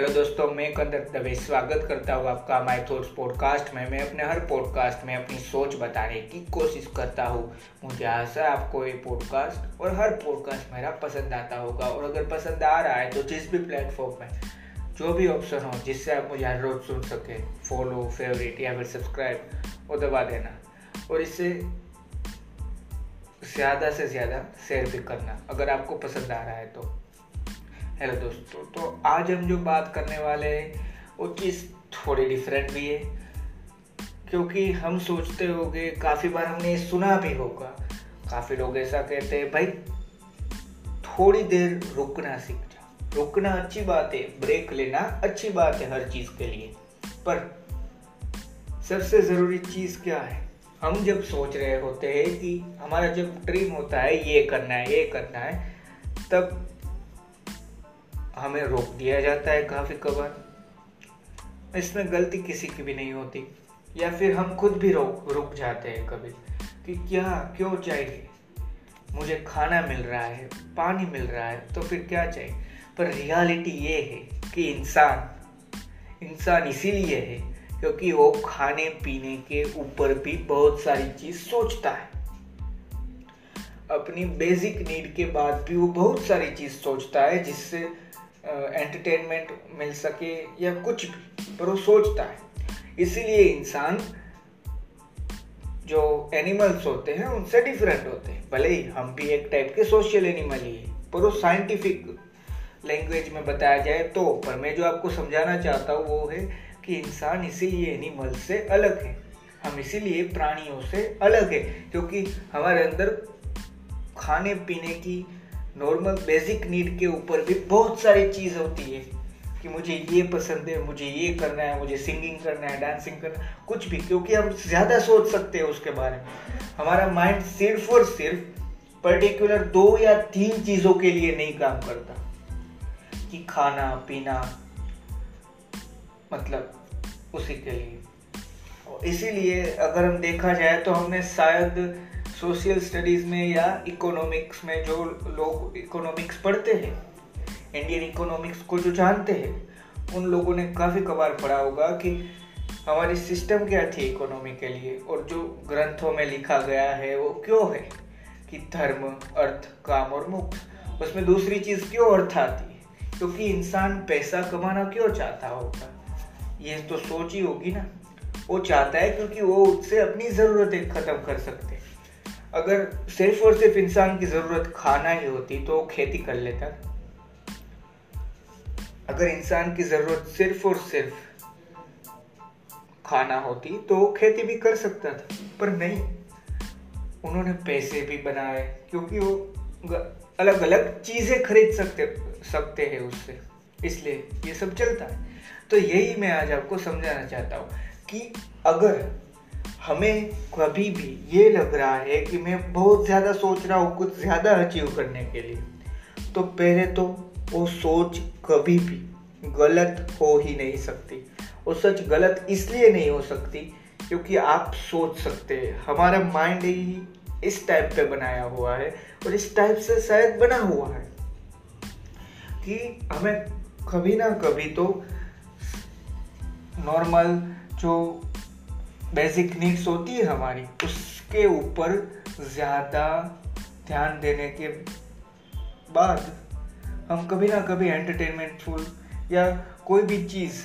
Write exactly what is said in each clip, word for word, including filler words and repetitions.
Hello दोस्तों, मैं कंदर्प दवे स्वागत करता हूँ आपका माय थॉट्स पॉडकास्ट में। मैं अपने हर पॉडकास्ट में अपनी सोच बताने की कोशिश करता हूँ। मुझे आशा है आपको ये पॉडकास्ट और हर पॉडकास्ट मेरा पसंद आता होगा, और अगर पसंद आ रहा है तो जिस भी प्लेटफॉर्म में जो भी ऑप्शन हो जिससे आप मुझे हर रोज़ सुन सकें, फॉलो, फेवरेट या फिर सब्सक्राइब वो दबा देना, और इससे ज़्यादा से ज़्यादा शेयर भी करना अगर आपको पसंद आ रहा है तो। हेलो दोस्तों, तो आज हम जो बात करने वाले हैं वो चीज़ थोड़ी डिफरेंट भी है, क्योंकि हम सोचते होंगे, काफ़ी बार हमने सुना भी होगा, काफ़ी लोग ऐसा कहते हैं, भाई थोड़ी देर रुकना सीख जा। रुकना अच्छी बात है, ब्रेक लेना अच्छी बात है हर चीज़ के लिए, पर सबसे ज़रूरी चीज़ क्या है? हम जब सोच रहे होते हैं कि हमारा जब ड्रीम होता है ये करना है ये करना है, तब हमें रोक दिया जाता है काफ़ी कबार। इसमें गलती किसी की भी नहीं होती, या फिर हम खुद भी रोक रुक जाते हैं कभी कि क्या क्यों चाहिए, मुझे खाना मिल रहा है, पानी मिल रहा है, तो फिर क्या चाहिए। पर रियलिटी ये है कि इंसान इंसान इसीलिए है क्योंकि वो खाने पीने के ऊपर भी बहुत सारी चीज़ सोचता है, अपनी बेसिक नीड के बाद भी वो बहुत सारी चीज़ सोचता है जिससे एंटरटेनमेंट uh, मिल सके या कुछ भी, पर वो सोचता है। इसीलिए इंसान जो एनिमल्स होते हैं उनसे डिफरेंट होते हैं। भले ही हम भी एक टाइप के सोशल एनिमल ही है, पर वो साइंटिफिक लैंग्वेज में बताया जाए तो। पर मैं जो आपको समझाना चाहता हूँ वो है कि इंसान इसीलिए एनिमल से अलग है, हम इसीलिए प्राणियों से अलग है क्योंकि हमारे अंदर खाने पीने की नॉर्मल बेसिक नीड के ऊपर भी बहुत सारी चीज़ होती है कि मुझे ये पसंद है, मुझे ये करना है, मुझे सिंगिंग करना है, डांसिंग करना है, कुछ भी, क्योंकि हम ज़्यादा सोच सकते हैं उसके बारे में। हमारा माइंड सिर्फ और सिर्फ पर्टिकुलर दो या तीन चीज़ों के लिए नहीं काम करता कि खाना पीना, मतलब उसी के लिए। और इसीलिए अगर हम देखा जाए तो हमने शायद सोशल स्टडीज़ में या इकोनॉमिक्स में, जो लोग इकोनॉमिक्स पढ़ते हैं, इंडियन इकोनॉमिक्स को जो जानते हैं, उन लोगों ने काफ़ी कबार पढ़ा होगा कि हमारी सिस्टम क्या थी इकोनॉमी के लिए, और जो ग्रंथों में लिखा गया है वो क्यों है कि धर्म, अर्थ, काम और मोक्ष। उसमें दूसरी चीज़ क्यों अर्थ आती है? क्योंकि इंसान पैसा कमाना क्यों चाहता होगा, ये तो सोच ही होगी ना। वो चाहता है क्योंकि वो उससे अपनी ज़रूरतें ख़त्म कर सकते। अगर सिर्फ और सिर्फ इंसान की ज़रूरत खाना ही होती तो खेती कर लेता। अगर इंसान की ज़रूरत सिर्फ और सिर्फ खाना होती तो खेती भी कर सकता था, पर नहीं, उन्होंने पैसे भी बनाए क्योंकि वो अलग अलग चीज़ें खरीद सकते सकते हैं उससे, इसलिए ये सब चलता है। तो यही मैं आज आपको समझाना चाहता हूँ कि अगर हमें कभी भी ये लग रहा है कि मैं बहुत ज़्यादा सोच रहा हूँ कुछ ज़्यादा अचीव करने के लिए, तो पहले तो वो सोच कभी भी गलत हो ही नहीं सकती। वो सच गलत इसलिए नहीं हो सकती क्योंकि आप सोच सकते हैं, हमारा माइंड ही इस टाइप पे बनाया हुआ है, और इस टाइप से शायद बना हुआ है कि हमें कभी ना कभी तो नॉर्मल जो बेसिक नीड्स होती है हमारी, उसके ऊपर ज़्यादा ध्यान देने के बाद हम कभी ना कभी एंटरटेनमेंटफुल या कोई भी चीज़,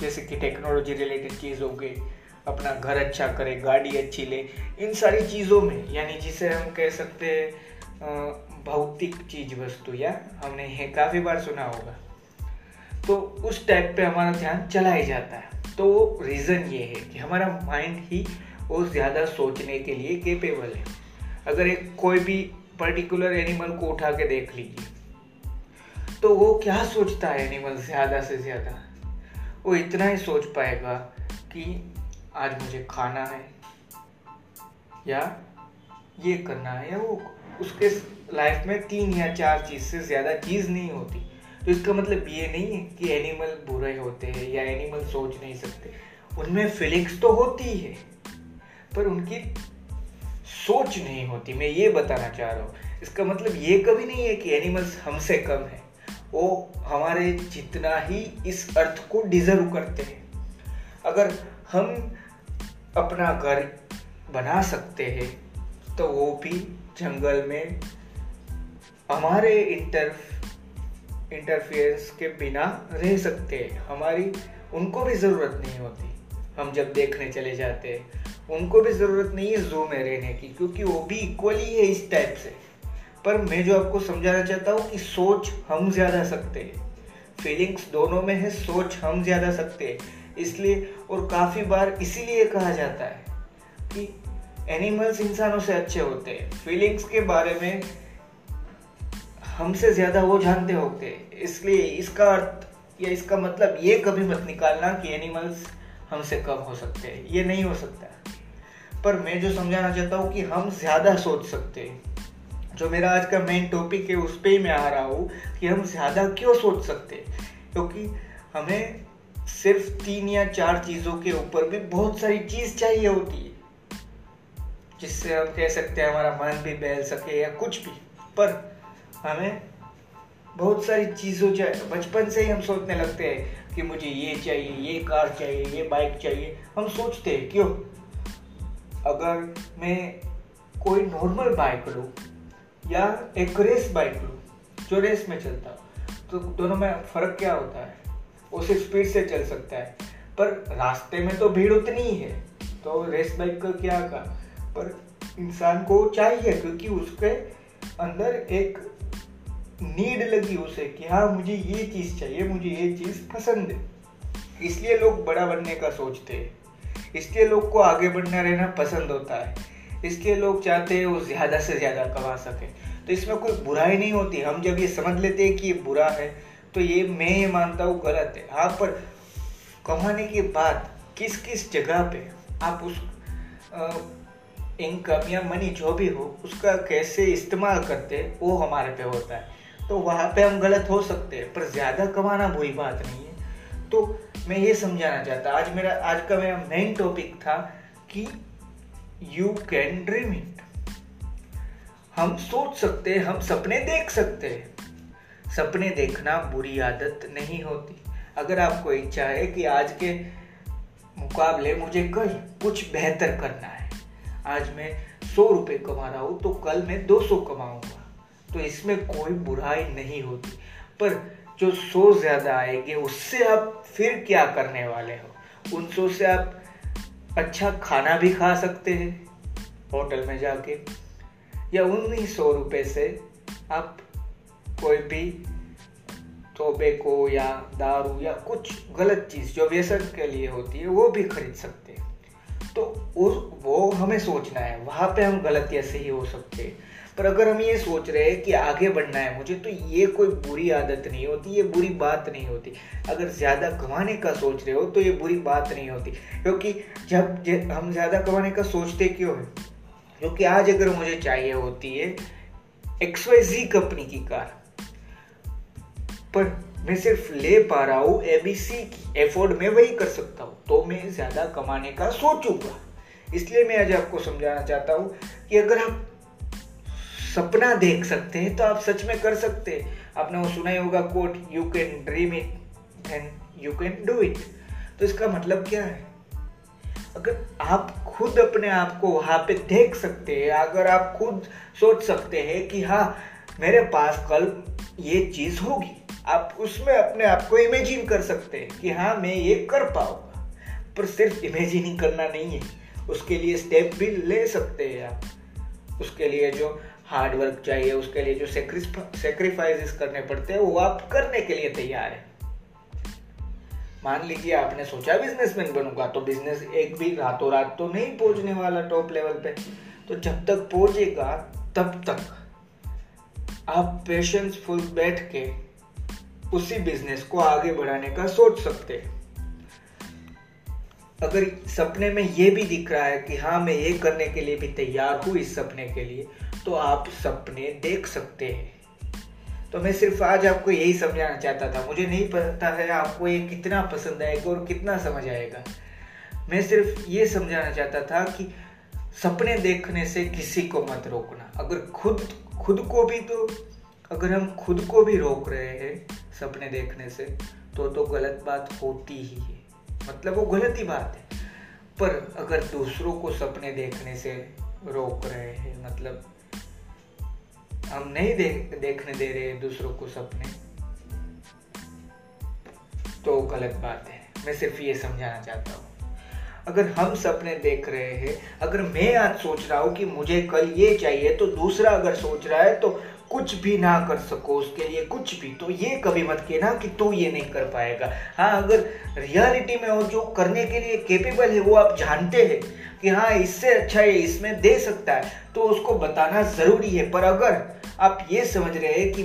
जैसे कि टेक्नोलॉजी रिलेटेड चीज़ हो गई, अपना घर अच्छा करे, गाड़ी अच्छी ले, इन सारी चीज़ों में, यानी जिसे हम कह सकते हैं भौतिक चीज़ वस्तु, या हमने ये काफ़ी बार सुना होगा, तो उस टाइप पे हमारा ध्यान चला ही जाता है। तो रीज़न ये है कि हमारा माइंड ही वो ज़्यादा सोचने के लिए कैपेबल है। अगर एक कोई भी पर्टिकुलर एनिमल को उठा के देख लीजिए तो वो क्या सोचता है, एनिमल ज़्यादा से ज़्यादा वो इतना ही सोच पाएगा कि आज मुझे खाना है या ये करना है या वो, उसके लाइफ में तीन या चार चीज़ से ज़्यादा चीज़ नहीं होती। तो इसका मतलब ये नहीं है कि एनिमल बुरे होते हैं या एनिमल सोच नहीं सकते। उनमें फीलिंग्स तो होती है पर उनकी सोच नहीं होती, मैं ये बताना चाह रहा हूँ। इसका मतलब ये कभी नहीं है कि एनिमल्स हमसे कम है, वो हमारे जितना ही इस अर्थ को डिजर्व करते हैं। अगर हम अपना घर बना सकते हैं तो वो भी जंगल में हमारे इंटर इंटरफेरेंस के बिना रह सकते हैं। हमारी उनको भी ज़रूरत नहीं होती, हम जब देखने चले जाते हैं उनको भी ज़रूरत नहीं है ज़ू में रहने की, क्योंकि वो भी इक्वली है इस टाइप से। पर मैं जो आपको समझाना चाहता हूँ कि सोच हम ज़्यादा सकते हैं, फीलिंग्स दोनों में है, सोच हम ज़्यादा सकते हैं। इसलिए और काफ़ी बार इसीलिए कहा जाता है कि एनिमल्स इंसानों से अच्छे होते हैं, फीलिंग्स के बारे में हमसे ज़्यादा वो जानते होते हैं। इसलिए इसका अर्थ या इसका मतलब ये कभी मत निकालना कि एनिमल्स हमसे कम हो सकते हैं, ये नहीं हो सकता। पर मैं जो समझाना चाहता हूँ कि हम ज़्यादा सोच सकते हैं, जो मेरा आज का मेन टॉपिक है उस पर ही मैं आ रहा हूँ कि हम ज़्यादा क्यों सोच सकते हैं। क्योंकि हमें सिर्फ तीन या चार चीज़ों के ऊपर भी बहुत सारी चीज़ चाहिए होती है जिससे हम कह सकते हैं हमारा मन भी बहल सके या कुछ भी। पर हमें बहुत सारी चीज़ों चाहिए, बचपन से ही हम सोचने लगते हैं कि मुझे ये चाहिए, ये कार चाहिए, ये बाइक चाहिए। हम सोचते हैं क्यों? अगर मैं कोई नॉर्मल बाइक लूँ या एक रेस बाइक लूँ जो रेस में चलता हो तो दोनों में फ़र्क क्या होता है? वो सिर्फ स्पीड से चल सकता है, पर रास्ते में तो भीड़ उतनी ही है, तो रेस बाइक का क्या कहा। पर इंसान को चाहिए क्योंकि उसके अंदर एक नीड लगी उसे कि हाँ मुझे ये चीज़ चाहिए, मुझे ये चीज़ पसंद है। इसलिए लोग बड़ा बनने का सोचते हैं, इसलिए लोग को आगे बढ़ना रहना पसंद होता है, इसलिए लोग चाहते हैं वो ज़्यादा से ज़्यादा कमा सके। तो इसमें कोई बुराई नहीं होती। हम जब ये समझ लेते हैं कि ये बुरा है तो ये मैं ये मानता हूँ गलत है। हाँ, पर कमाने के बाद किस किस जगह पे आप उस आ, इनकम या मनी जो भी हो उसका कैसे इस्तेमाल करते हैं वो हमारे पे होता है, तो वहाँ पे हम गलत हो सकते हैं। पर ज़्यादा कमाना बुरी बात नहीं है। तो मैं ये समझाना चाहता, आज मेरा आज का मेरा मेन टॉपिक था कि यू कैन ड्रीम इट। हम सोच सकते हैं, हम सपने देख सकते हैं। सपने देखना बुरी आदत नहीं होती। अगर आपको इच्छा है कि आज के मुकाबले मुझे कल कुछ बेहतर करना है, आज मैं सौ रुपये कमा रहा हूँ तो कल मैं दो सौ कमाऊँगा, तो इसमें कोई बुराई नहीं होती। पर जो सौ ज़्यादा आएंगे उससे आप फिर क्या करने वाले हो? उन सौ से आप अच्छा खाना भी खा सकते हैं होटल में जाके, या उन्हीं सौ रुपये से आप कोई भी टोबैको या दारू या कुछ गलत चीज़ जो व्यसन के लिए होती है वो भी खरीद सकते हैं। तो उस वो हमें सोचना है, वहाँ पे हम गलत या सही हो सकते हैं। पर अगर हम ये सोच रहे हैं कि आगे बढ़ना है मुझे, तो ये कोई बुरी आदत नहीं होती, ये बुरी बात नहीं होती। अगर ज़्यादा कमाने का सोच रहे हो तो ये बुरी बात नहीं होती, क्योंकि जब हम ज़्यादा कमाने का सोचते क्यों है? क्योंकि आज अगर मुझे चाहिए होती है एक्स वाई जी कंपनी की कार, पर मैं सिर्फ ले पा रहा हूँ एबीसी की, एफोर्ड में वही कर सकता हूँ, तो मैं ज़्यादा कमाने का सोचूंगा। इसलिए मैं आज आपको समझाना चाहता हूँ कि अगर आप सपना देख सकते हैं तो आप सच में कर सकते हैं। आपने वो सुना ही होगा quote, you can dream it and you can do it. तो इसका मतलब क्या है? अगर आप खुद अपने आप को वहाँ पे देख सकते हैं, अगर आप खुद सोच सकते हैं कि हाँ मेरे पास कल ये चीज़ होगी, आप उसमें अपने आप को इमेजिन कर सकते हैं कि हाँ मैं ये कर पाऊंगा। पर सिर्फ इमेजिनिंग करना नहीं है, उसके लिए स्टेप भी ले सकते हैं आप। उसके लिए जो हार्ड वर्क चाहिए, उसके लिए जो सेक्रीफाइसेस करने पड़ते हैं वो आप करने के लिए तैयार हैं। मान लीजिए आपने सोचा बिजनेसमैन बनूंगा, तो बिजनेस एक भी रातों रात तो नहीं पहुंचने वाला टॉप लेवल पे, तो जब तक पहुंचेगा तब तक आप पेशेंस फुल बैठ के उसी बिजनेस को आगे बढ़ाने का सोच सकते हैं। अगर सपने में ये भी दिख रहा है कि हाँ मैं ये करने के लिए भी तैयार हूँ इस सपने के लिए, तो आप सपने देख सकते हैं। तो मैं सिर्फ आज आपको यही समझाना चाहता था। मुझे नहीं पता है आपको ये कितना पसंद आएगा और कितना समझ आएगा। मैं सिर्फ ये समझाना चाहता था कि सपने देखने से किसी को मत रोकना। अगर खुद खुद को भी तो अगर हम खुद को भी रोक रहे हैं सपने देखने से तो तो गलत बात होती ही है, मतलब वो गलत ही बात है। पर अगर दूसरों को सपने देखने से रोक रहे हैं, मतलब हम नहीं दे, देखने दे रहे हैं दूसरों को सपने, तो गलत बात है। मैं सिर्फ ये समझाना चाहता हूँ। अगर हम सपने देख रहे हैं, अगर मैं आज सोच रहा हूँ कि मुझे कल ये चाहिए, तो दूसरा अगर सोच रहा है तो कुछ भी ना कर सको उसके लिए कुछ भी, तो ये कभी मत कहना कि तू ये नहीं कर पाएगा। हाँ, अगर रियलिटी में हो जो करने के लिए कैपेबल है, वो आप जानते हैं कि हाँ इससे अच्छा है, इसमें दे सकता है, तो उसको बताना ज़रूरी है। पर अगर आप ये समझ रहे हैं कि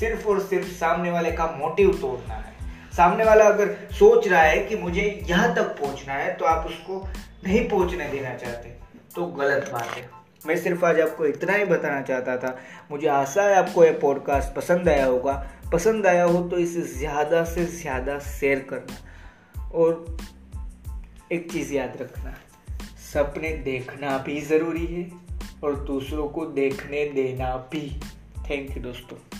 सिर्फ और सिर्फ सामने वाले का मोटिव तोड़ना है, सामने वाला अगर सोच रहा है कि मुझे यहाँ तक पहुँचना है तो आप उसको नहीं पहुँचने देना चाहते, तो गलत बात है। मैं सिर्फ आज आपको इतना ही बताना चाहता था। मुझे आशा है आपको ये पॉडकास्ट पसंद आया होगा। पसंद आया हो तो इसे ज़्यादा से ज़्यादा शेयर करना। और एक चीज़ याद रखना, सपने देखना भी ज़रूरी है और दूसरों को देखने देना भी। थैंक यू दोस्तों।